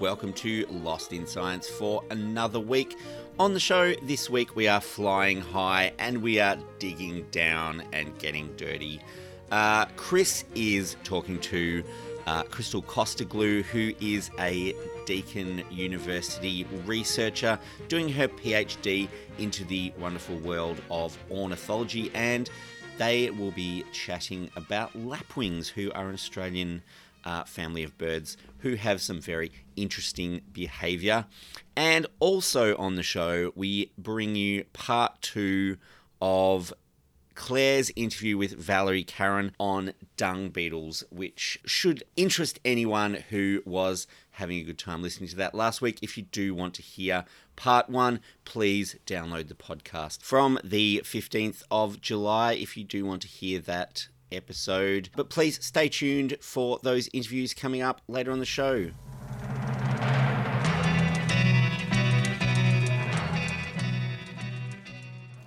welcome to Lost in Science for another week. On the show this week, we are flying high and we are digging down and getting dirty. Chris is talking to Crystal Costoglou, who is a Deakin University researcher doing her PhD into the wonderful world of ornithology, and they will be chatting about lapwings, who are an Australian family of birds who have some very interesting behaviour. And also on the show, we bring you part two of Claire's interview with Valerie Caron on dung beetles, which should interest anyone who was having a good time listening to that last week. If you do want to hear part one, please download the podcast from the 15th of July if you do want to hear that episode. But please stay tuned for those interviews coming up later on the show.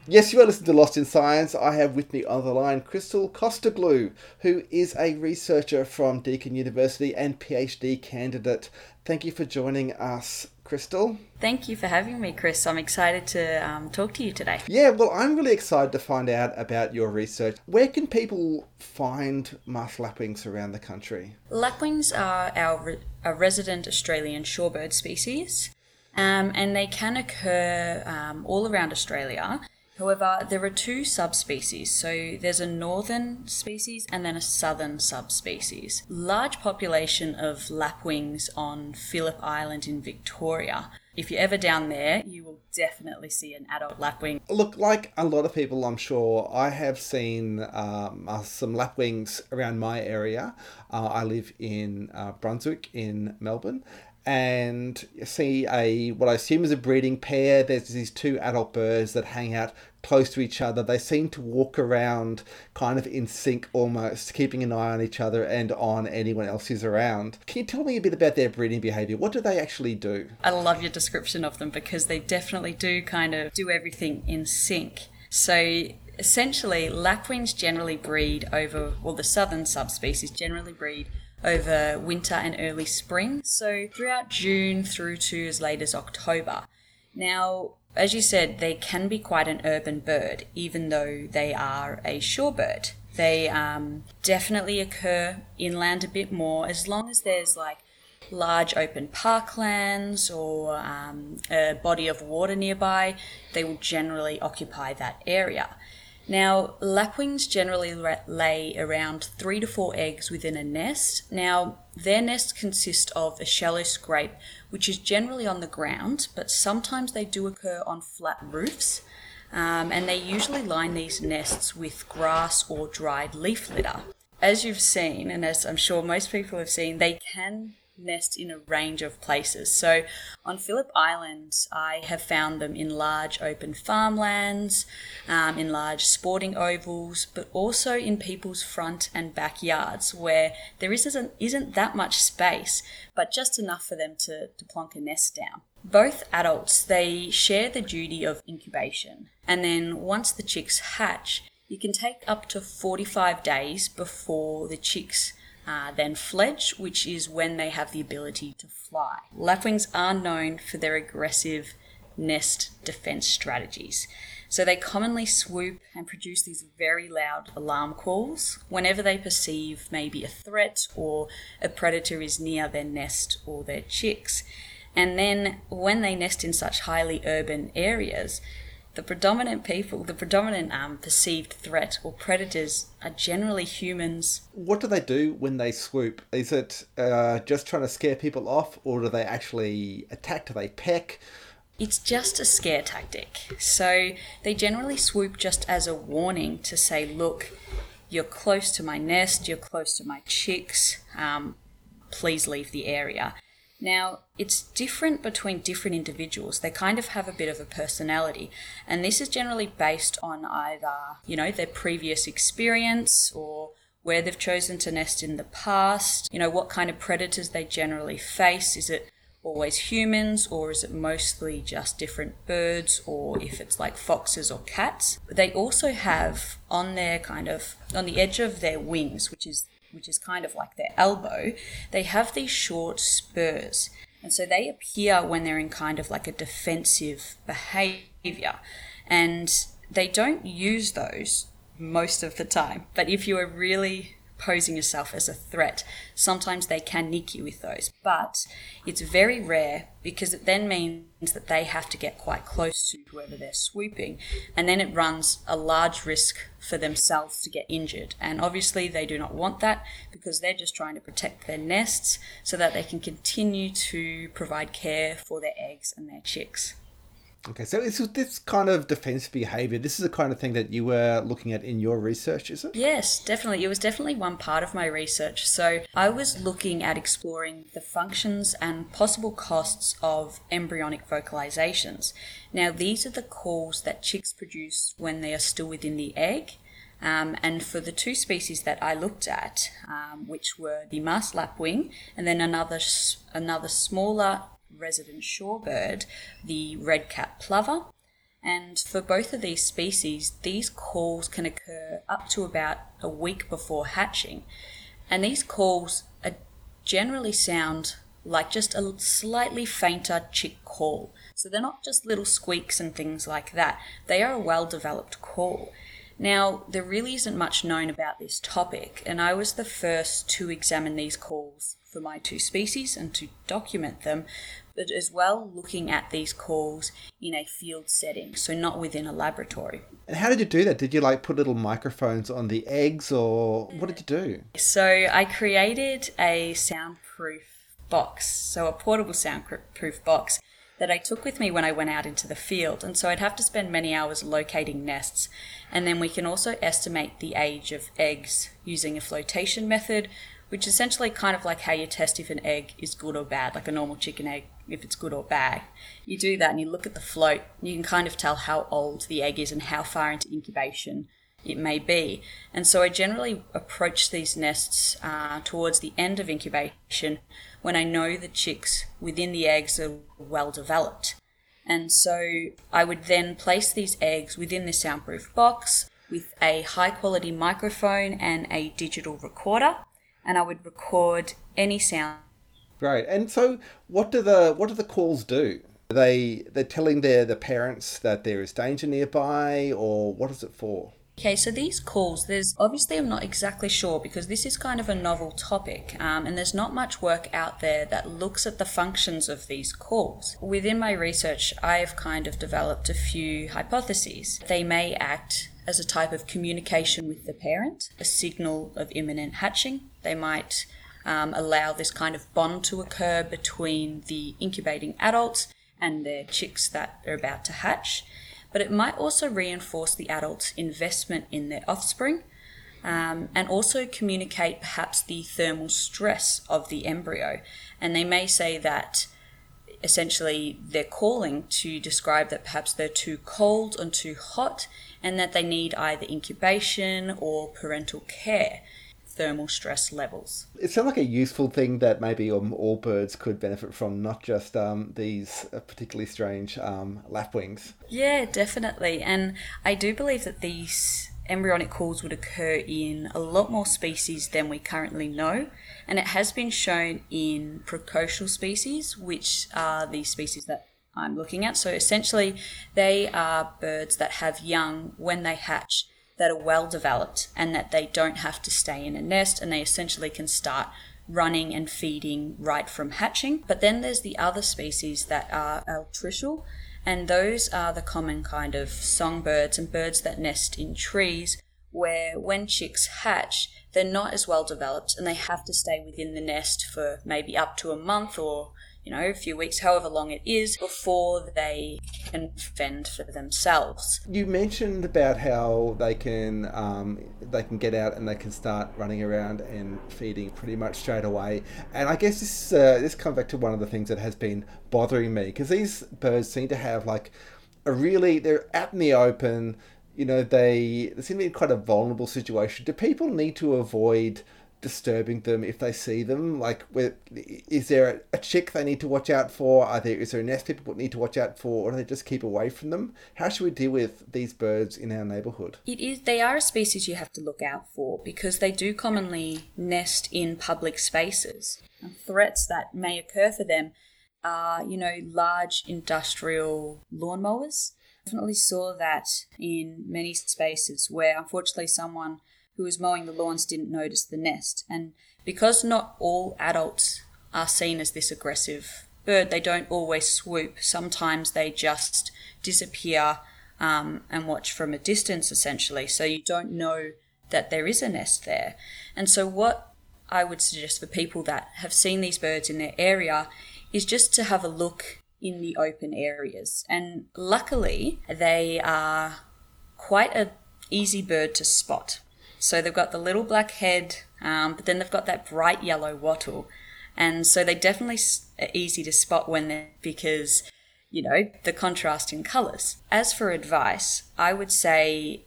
Yes, you are listening to Lost in Science. I have with me on the line Crystal Costoglou, who is a researcher from Deakin University and PhD candidate. Thank you for joining us, Crystal. Thank you for having me, Chris. I'm excited to talk to you today. Yeah, well, I'm really excited to find out about your research. Where can people find marsh lapwings around the country? Lapwings are our resident Australian shorebird species, and they can occur all around Australia. However, there are two subspecies, so there's a northern species and then a southern subspecies. Large population of lapwings on Phillip Island in Victoria. If you're ever down there, you will definitely see an adult lapwing. Look, like a lot of people, I'm sure, I have seen some lapwings around my area. I live in Brunswick in Melbourne. And you see what I assume is a breeding pair. There's these two adult birds that hang out close to each other. They seem to walk around kind of in sync almost, keeping an eye on each other and on anyone else who's around. Can you tell me a bit about their breeding behaviour? What do they actually do? I love your description of them because they definitely do kind of do everything in sync. So essentially, lapwings generally breed over, well, the southern subspecies generally breed over winter and early spring, so throughout June through to as late as October. Now, as you said, they can be quite an urban bird, even though they are a shorebird. They definitely occur inland a bit more, as long as there's like large open parklands or a body of water nearby. They will generally occupy that area. Now, lapwings generally lay around 3 to 4 eggs within a nest. Now, their nests consist of a shallow scrape, which is generally on the ground, but sometimes they do occur on flat roofs, and they usually line these nests with grass or dried leaf litter. As you've seen, and as I'm sure most people have seen, they can nest in a range of places. So on Phillip Island, I have found them in large open farmlands, in large sporting ovals, but also in people's front and backyards where there isn't that much space, but just enough for them to plonk a nest down. Both adults, they share the duty of incubation. And then once the chicks hatch, you can take up to 45 days before the chicks then fledge, which is when they have the ability to fly. Lapwings are known for their aggressive nest defense strategies. So they commonly swoop and produce these very loud alarm calls whenever they perceive maybe a threat or a predator is near their nest or their chicks. And then when they nest in such highly urban areas, the predominant perceived threat or predators are generally humans. What do they do when they swoop? Is it just trying to scare people off, or do they actually attack? Do they peck? It's just a scare tactic. So they generally swoop just as a warning to say, look, you're close to my nest, you're close to my chicks, please leave the area. Now, it's different between different individuals. They kind of have a bit of a personality, and this is generally based on either, their previous experience or where they've chosen to nest in the past, what kind of predators they generally face. Is it always humans, or is it mostly just different birds, or if it's like foxes or cats? They also have on the edge of their wings, which is kind of like their elbow, they have these short spurs. And so they appear when they're in kind of like a defensive behavior, and they don't use those most of the time. But if you are really posing yourself as a threat, sometimes they can nick you with those. But it's very rare, because it then means that they have to get quite close to whoever they're swooping, and then it runs a large risk for themselves to get injured. And obviously they do not want that, because they're just trying to protect their nests so that they can continue to provide care for their eggs and their chicks. Okay, so it's this kind of defense behavior. This is the kind of thing that you were looking at in your research, is it? Yes, definitely. It was definitely one part of my research. So I was looking at exploring the functions and possible costs of embryonic vocalizations. Now, these are the calls that chicks produce when they are still within the egg. And for the two species that I looked at, which were the mast lapwing and then another smaller resident shorebird, the red-capped plover. And for both of these species, these calls can occur up to about a week before hatching. And these calls generally sound like just a slightly fainter chick call. So they're not just little squeaks and things like that. They are a well-developed call. Now, there really isn't much known about this topic, and I was the first to examine these calls for my two species and to document them, but as well looking at these calls in a field setting, so not within a laboratory. And how did you do that? Did you like put little microphones on the eggs, or what did you do? So I created a soundproof box, so a portable soundproof box that I took with me when I went out into the field. And so I'd have to spend many hours locating nests. And then we can also estimate the age of eggs using a flotation method, which is essentially kind of like how you test if an egg is good or bad, like a normal chicken egg, if it's good or bad. You do that and you look at the float, and you can kind of tell how old the egg is and how far into incubation it may be. And so I generally approach these nests towards the end of incubation, when I know the chicks within the eggs are well developed. And so I would then place these eggs within the soundproof box with a high quality microphone and a digital recorder, and I would record any sound. Great. And so what do the calls do? Are they're telling the parents that there is danger nearby, or what is it for? Okay, so these calls, there's obviously, I'm not exactly sure, because this is kind of a novel topic, and there's not much work out there that looks at the functions of these calls. Within my research, I've kind of developed a few hypotheses. They may act as a type of communication with the parent, a signal of imminent hatching. They might allow this kind of bond to occur between the incubating adults and their chicks that are about to hatch. But it might also reinforce the adult's investment in their offspring, and also communicate perhaps the thermal stress of the embryo. And they may say that essentially they're calling to describe that perhaps they're too cold and too hot, and that they need either incubation or parental care. Thermal stress levels. It sounds like a useful thing that maybe all birds could benefit from, not just these particularly strange lapwings. Yeah, definitely. And I do believe that these embryonic calls would occur in a lot more species than we currently know. And it has been shown in precocial species, which are the species that I'm looking at. So essentially, they are birds that have young when they hatch that are well developed, and that they don't have to stay in a nest, and they essentially can start running and feeding right from hatching. But then there's the other species that are altricial, and those are the common kind of songbirds and birds that nest in trees, where when chicks hatch, they're not as well developed and they have to stay within the nest for maybe up to a month or a few weeks, however long it is, before they can fend for themselves. You mentioned about how they can get out and they can start running around and feeding pretty much straight away. And I guess this comes back to one of the things that has been bothering me, because these birds seem to have they're out in the open. They seem to be in quite a vulnerable situation. Do people need to avoid disturbing them if they see them? Is there a chick they need to watch out for? Is there a nest people need to watch out for? Or do they just keep away from them? How should we deal with these birds in our neighbourhood? They are a species you have to look out for, because they do commonly nest in public spaces. And threats that may occur for them are, you know, large industrial lawnmowers. Definitely saw that in many spaces where unfortunately someone who was mowing the lawns didn't notice the nest. And because not all adults are seen as this aggressive bird, they don't always swoop. Sometimes they just disappear and watch from a distance, essentially. So you don't know that there is a nest there. And so what I would suggest for people that have seen these birds in their area is just to have a look in the open areas. And luckily, they are quite an easy bird to spot. So they've got the little black head, but then they've got that bright yellow wattle. And so they definitely are easy to spot when they're, because, you know, the contrast in colours. As for advice, I would say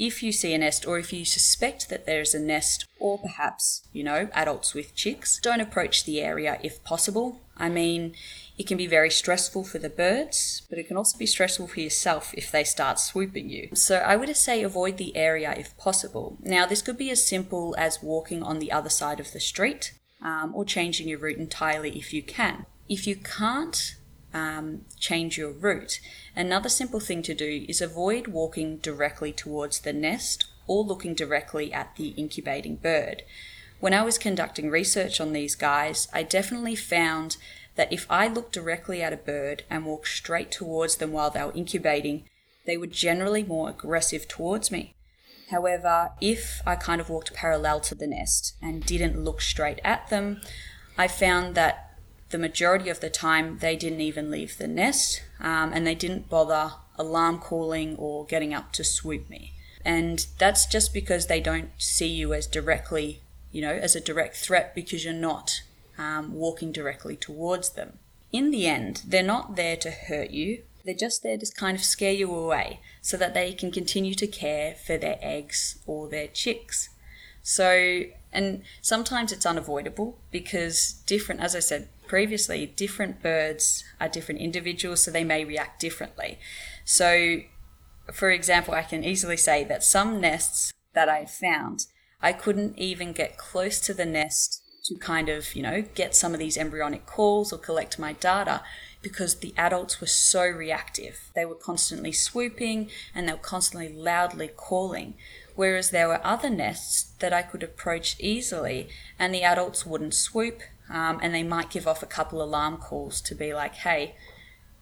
if you see a nest or if you suspect that there's a nest or perhaps, you know, adults with chicks, don't approach the area if possible. I mean, it can be very stressful for the birds, but it can also be stressful for yourself if they start swooping you. So I would say avoid the area if possible. Now, this could be as simple as walking on the other side of the street or changing your route entirely if you can. If you can't change your route, another simple thing to do is avoid walking directly towards the nest or looking directly at the incubating bird. When I was conducting research on these guys, I definitely found that if I looked directly at a bird and walked straight towards them while they were incubating, they were generally more aggressive towards me. However, if I kind of walked parallel to the nest and didn't look straight at them, I found that the majority of the time they didn't even leave the nest, and they didn't bother alarm calling or getting up to swoop me. And that's just because they don't see you as directly, you know, as a direct threat, because you're not walking directly towards them. In the end, they're not there to hurt you. They're just there to kind of scare you away so that they can continue to care for their eggs or their chicks. So, and sometimes it's unavoidable because different, as I said previously, different birds are different individuals, so they may react differently. So, for example, I can easily say that some nests that I found, I couldn't even get close to the nest to kind of, you know, get some of these embryonic calls or collect my data because the adults were so reactive. They were constantly swooping and they were constantly loudly calling, whereas there were other nests that I could approach easily and the adults wouldn't swoop, and they might give off a couple alarm calls to be like, hey,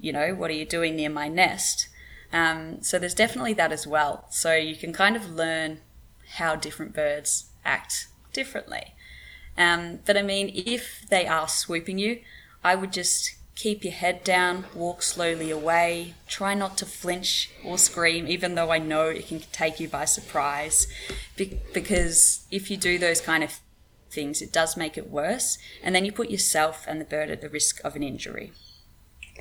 you know, what are you doing near my nest? So there's definitely that as well. So you can kind of learn how different birds act differently. But I mean, if they are swooping you, I would just keep your head down, walk slowly away, try not to flinch or scream, even though I know it can take you by surprise. Because if you do those kind of things, it does make it worse. And then you put yourself and the bird at the risk of an injury.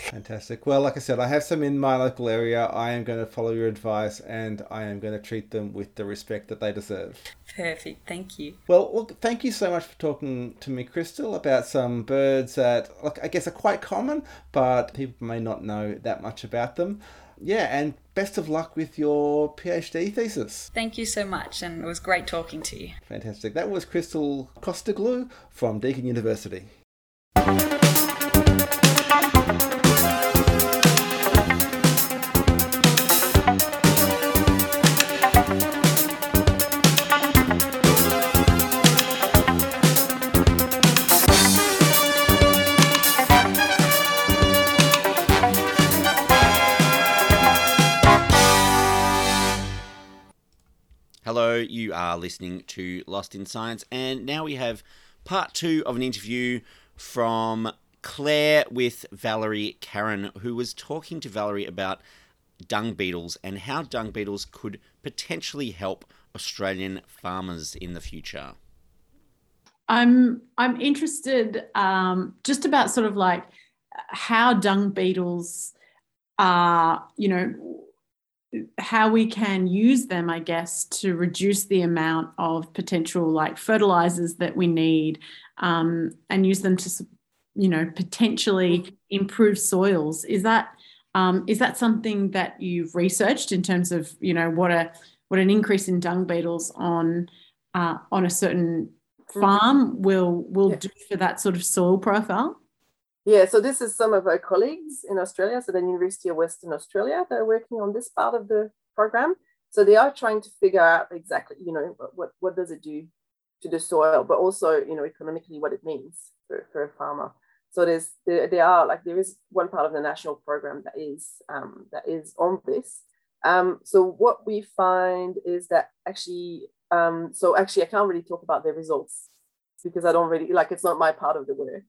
Fantastic. Well, like I said, I have some in my local area. I am going to follow your advice and I am going to treat them with the respect that they deserve. Perfect. Thank you. Well, look, thank you so much for talking to me, Crystal, about some birds that, look, I guess are quite common, but people may not know that much about them. Yeah, and best of luck with your PhD thesis. Thank you so much, and it was great talking to you. Fantastic. That was Crystal Costoglou from Deakin University. Hello, you are listening to Lost in Science, and now we have part two of an interview from Claire with Valerie Caron, who was talking to Valerie about dung beetles and how dung beetles could potentially help Australian farmers in the future. I'm interested just about sort of like how dung beetles are, you know, how we can use them, I guess, to reduce the amount of potential like fertilizers that we need, and use them to, you know, potentially improve soils. Is that something that you've researched in terms of, you know, what an increase in dung beetles on a certain farm will do for that sort of soil profile? Yeah, so this is some of our colleagues in Australia, so the University of Western Australia, they're working on this part of the program. So they are trying to figure out exactly, you know, what does it do to the soil, but also, you know, economically what it means for a farmer. So there is one part of the national program that is on this. So what we find is that actually I can't really talk about the results because I don't really, like, it's not my part of the work.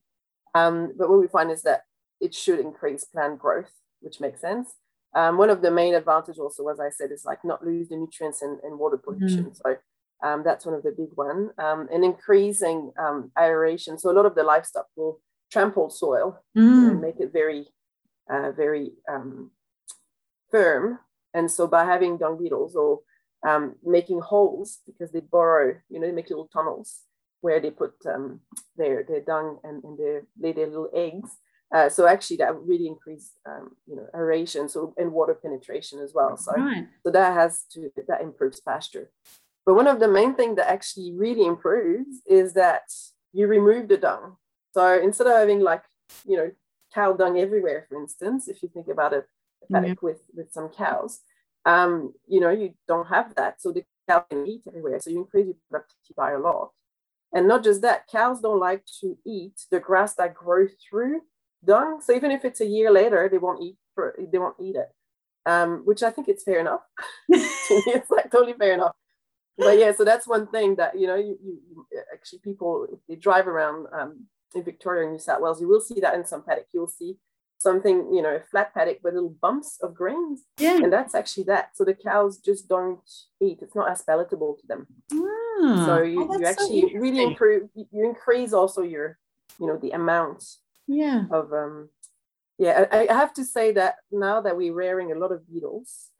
But what we find is that it should increase plant growth, which makes sense. One of the main advantages also, as I said, is like not lose the nutrients and water pollution. Mm-hmm. So that's one of the big one. And increasing aeration. So a lot of the livestock will trample soil and make it very, very firm. And so by having dung beetles or making holes, because they burrow, you know, they make little tunnels where they put their dung and they lay their little eggs. So actually that really increased, aeration and water penetration as well. So, right. So that improves pasture. But one of the main things that actually really improves is that you remove the dung. So instead of having cow dung everywhere, for instance, if you think about a paddock with some cows, you don't have that. So the cow can eat everywhere. So you increase your productivity by a lot. And not just that, cows don't like to eat the grass that grows through dung. So even if it's a year later, they won't eat it, which I think it's fair enough. It's like totally fair enough. But yeah, so that's one thing that, you actually people, if they drive around in Victoria and New South Wales, you will see that in some paddock. You'll see something, a flat paddock with little bumps of grains. Yeah. And that's actually that. So the cows just don't eat. It's not as palatable to them. Ah, so you actually really improve, you increase also your, the amount of, I have to say that now that we're rearing a lot of beetles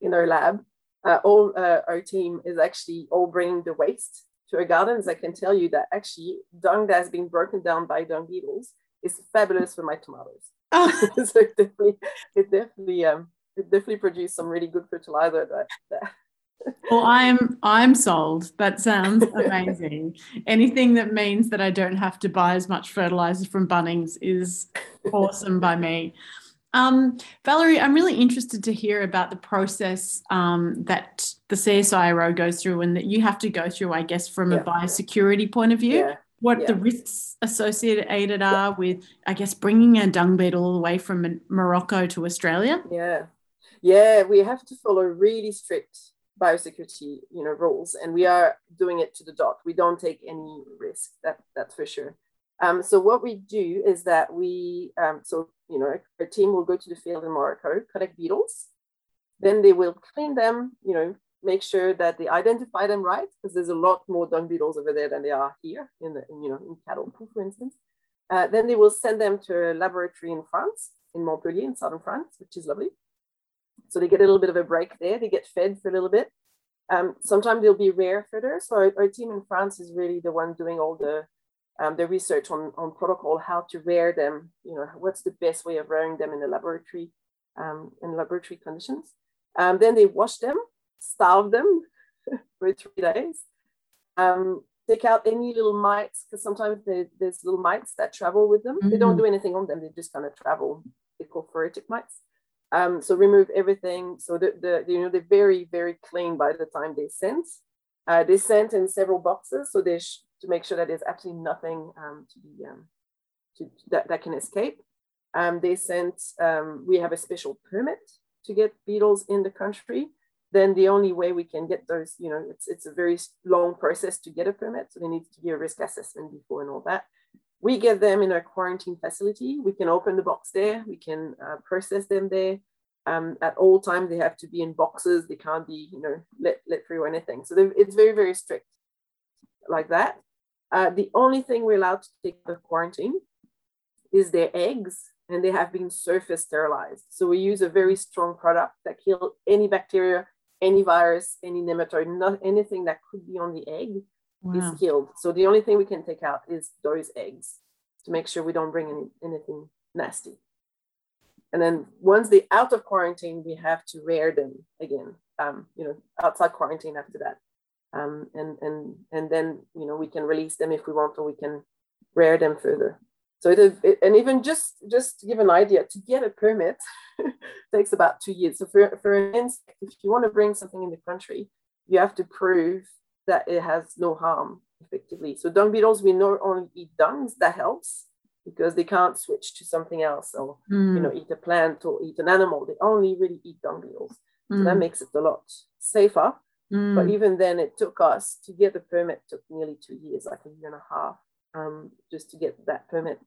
in our lab, our team is actually all bringing the waste to our gardens. I can tell you that actually dung that's been broken down by dung beetles is fabulous for my tomatoes. Oh. So it definitely produced some really good fertilizer that Well, I'm sold. That sounds amazing. Anything that means that I don't have to buy as much fertilizer from Bunnings is awesome by me. Valerie, I'm really interested to hear about the process that the CSIRO goes through and that you have to go through, I guess, from a biosecurity point of view, what the risks associated are with, I guess, bringing a dung beetle away from Morocco to Australia. Yeah, we have to follow really strict biosecurity, rules, and we are doing it to the dot. We don't take any risk. That's for sure. So what we do is that we, our team will go to the field in Morocco, collect beetles, then they will clean them, make sure that they identify them right, because there's a lot more dung beetles over there than there are here in cattle poo, for instance. Then they will send them to a laboratory in France, in Montpellier, in southern France, which is lovely. So they get a little bit of a break there. They get fed for a little bit. Sometimes they'll be rare further. So our team in France is really the one doing all the research on protocol, how to rear them, what's the best way of rearing them in the laboratory, in laboratory conditions. Then they wash them, starve them for 3 days, take out any little mites, because sometimes there's little mites that travel with them. Mm-hmm. They don't do anything on them. They just kind of travel. They're called phoretic mites. So remove everything. So they're very, very clean by the time they sent. They sent in several boxes, so to make sure that there's absolutely nothing that can escape. They sent. We have a special permit to get beetles in the country. Then the only way we can get those, it's a very long process to get a permit. So there needs to be a risk assessment before and all that. We get them in our quarantine facility. We can open the box there. We can process them there. At all times, they have to be in boxes. They can't be, let free or anything. So it's very, very strict like that. The only thing we're allowed to take out of quarantine is their eggs, and they have been surface sterilized. So we use a very strong product that kills any bacteria, any virus, any nematode, not anything that could be on the egg. Wow. Is killed. So the only thing we can take out is those eggs to make sure we don't bring anything nasty. And then once they're out of quarantine, we have to rear them again, outside quarantine after that. And then, we can release them if we want, or we can rear them further. So and even just to give an idea, to get a permit takes about 2 years. So for an insect, if you want to bring something in the country, you have to prove that it has no harm, effectively. So dung beetles, we not only eat dungs, that helps, because they can't switch to something else or eat a plant or eat an animal. They only really eat dung beetles. So that makes it a lot safer. But even then, it took us to get the permit, took nearly 2 years, like a year and a half, just to get that permit.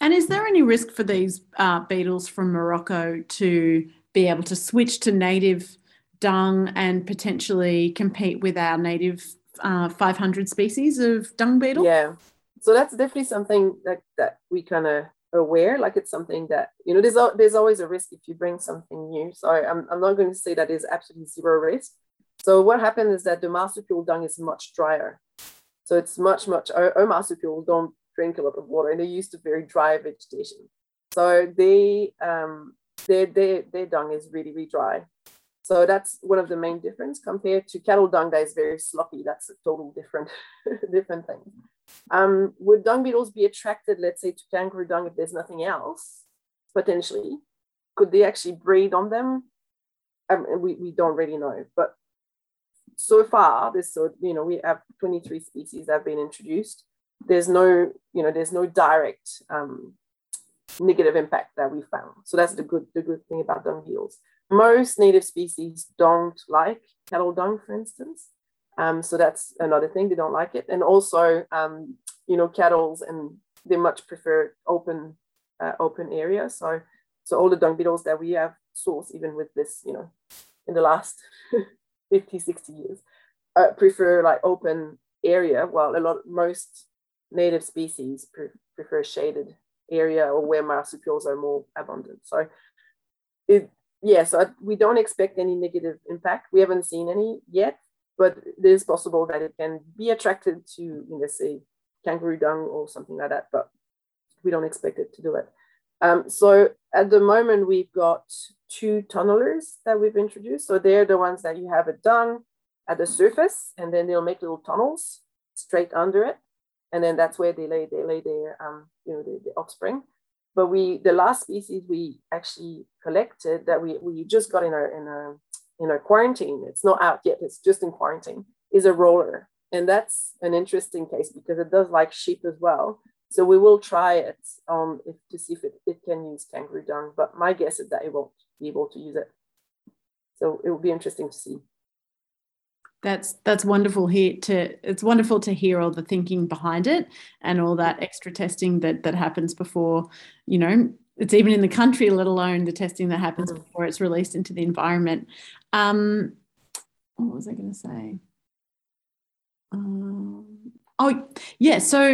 And is there any risk for these beetles from Morocco to be able to switch to native dung and potentially compete with our native 500 species of dung beetle? Yeah, so that's definitely something that we kind of aware, like it's something that, there's always a risk if you bring something new. So I'm not going to say that there's absolutely zero risk. So what happened is that the marsupial dung is much drier. So it's much, our marsupials don't drink a lot of water and they're used to very dry vegetation. So their dung is really, really dry. So that's one of the main difference compared to cattle dung that is very sloppy. That's a totally different thing. Would dung beetles be attracted, let's say, to kangaroo dung if there's nothing else? Potentially. Could they actually breed on them? We don't really know, but so far, we have 23 species that have been introduced. There's no direct negative impact that we found. So that's the good thing about dung beetles. Most native species don't like cattle dung, for instance. So that's another thing, they don't like it. And also, cattles, and they much prefer open areas. So all the dung beetles that we have sourced, even with this, in the last 50, 60 years, prefer like open area, while most native species prefer shaded area or where marsupials are more abundant. So we don't expect any negative impact. We haven't seen any yet, but it is possible that it can be attracted to, say, kangaroo dung or something like that, but we don't expect it to do it. So at the moment, we've got 2 tunnelers that we've introduced. So they're the ones that you have a dung at the surface, and then they'll make little tunnels straight under it, and then that's where they lay their the offspring. But the last species we actually collected that we just got in our quarantine, it's not out yet, it's just in quarantine, is a roller, and that's an interesting case because it does like sheep as well. So we will try it to see if it can use kangaroo dung, but my guess is that it won't be able to use it. So it will be interesting to see. That's wonderful. It's wonderful to hear all the thinking behind it and all that extra testing that happens before, it's even in the country, let alone the testing that happens before it's released into the environment. What was I going to say?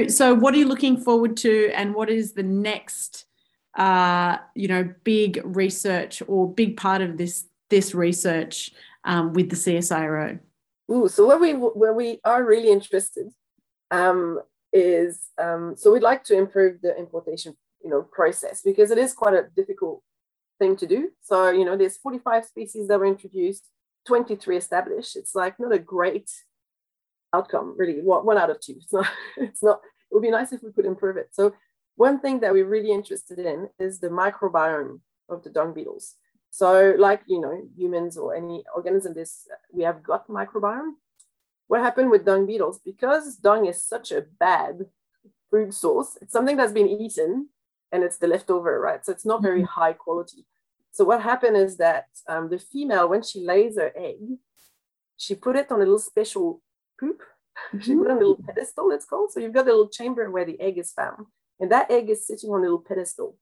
So what are you looking forward to, and what is the next, big research or big part of this research with the CSIRO? So where we are really interested is we'd like to improve the importation, process, because it is quite a difficult thing to do. So, there's 45 species that were introduced, 23 established. It's like not a great outcome, really. 1 out of 2. It's not. It would be nice if we could improve it. So one thing that we're really interested in is the microbiome of the dung beetles. So like, humans or any organism, we have gut microbiome. What happened with dung beetles, because dung is such a bad food source, it's something that's been eaten and it's the leftover, right? So it's not very high quality. So what happened is that the female, when she lays her egg, she put it on a little special poop. She put on a little pedestal, it's called. So you've got a little chamber where the egg is found, and that egg is sitting on a little pedestal,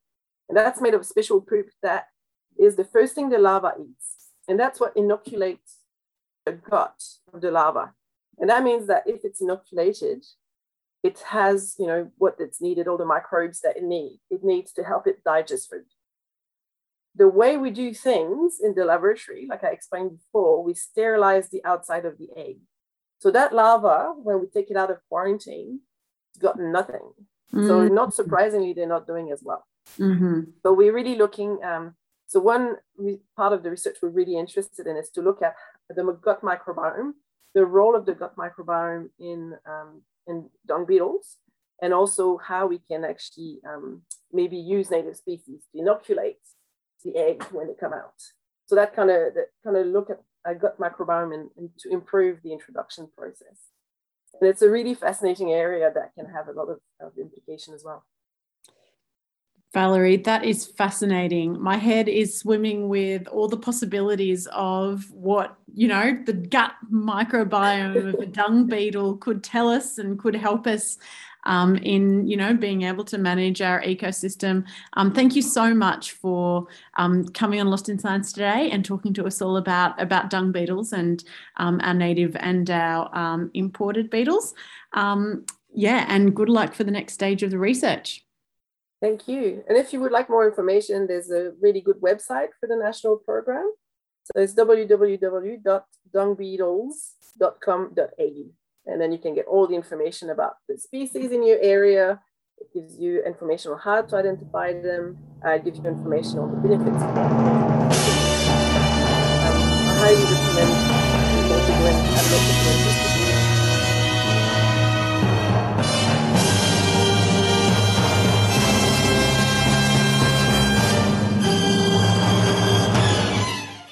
and that's made of special poop that is the first thing the larva eats, and that's what inoculates the gut of the larva. And that means that if it's inoculated, it has what it's needed, all the microbes that it needs to help it digest food. The way we do things in the laboratory, like I explained before, we sterilize the outside of the egg. So that larva, when we take it out of quarantine, it's got nothing. So not surprisingly, they're not doing as well. So we're really looking, so one part of the research we're really interested in is to look at the gut microbiome, the role of the gut microbiome in dung beetles, and also how we can actually maybe use native species to inoculate the eggs when they come out. So that kind of look at our gut microbiome and to improve the introduction process. And it's a really fascinating area that can have a lot of implication as well. Valerie, that is fascinating. My head is swimming with all the possibilities of what, you know, the gut microbiome of a dung beetle could tell us and could help us in, you know, being able to manage our ecosystem. Thank you so much for coming on Lost in Science today and talking to us all about dung beetles and our native and our imported beetles. Yeah, and good luck for the next stage of the research. Thank you. And if you would like more information, there's a really good website for the national program. So it's www.dungbeetles.com.au. And then you can get all the information about the species in your area. It gives you information on how to identify them. It gives you information on the benefits of them. I highly recommend people to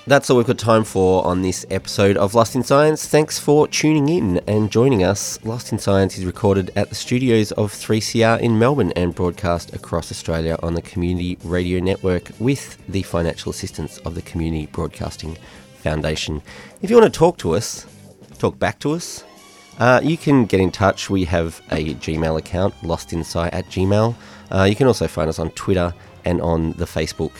That's all we've got time for on this episode of Lost in Science. Thanks for tuning in and joining us. Lost in Science is recorded at the studios of 3CR in Melbourne and broadcast across Australia on the Community Radio Network with the financial assistance of the Community Broadcasting Foundation. If you want to talk to us, talk back to us, you can get in touch. We have a Gmail account, lostinsight@gmail.com. You can also find us on Twitter and on the Facebook.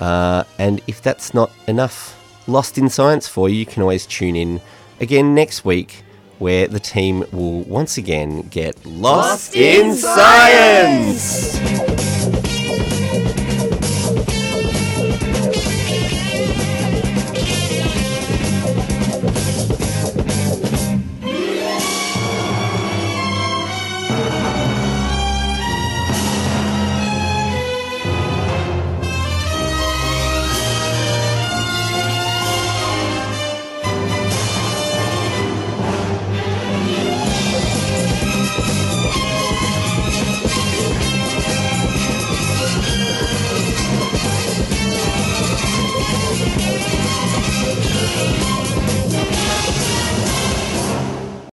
And if that's not enough Lost in Science for you, you can always tune in again next week where the team will once again get Lost in Science!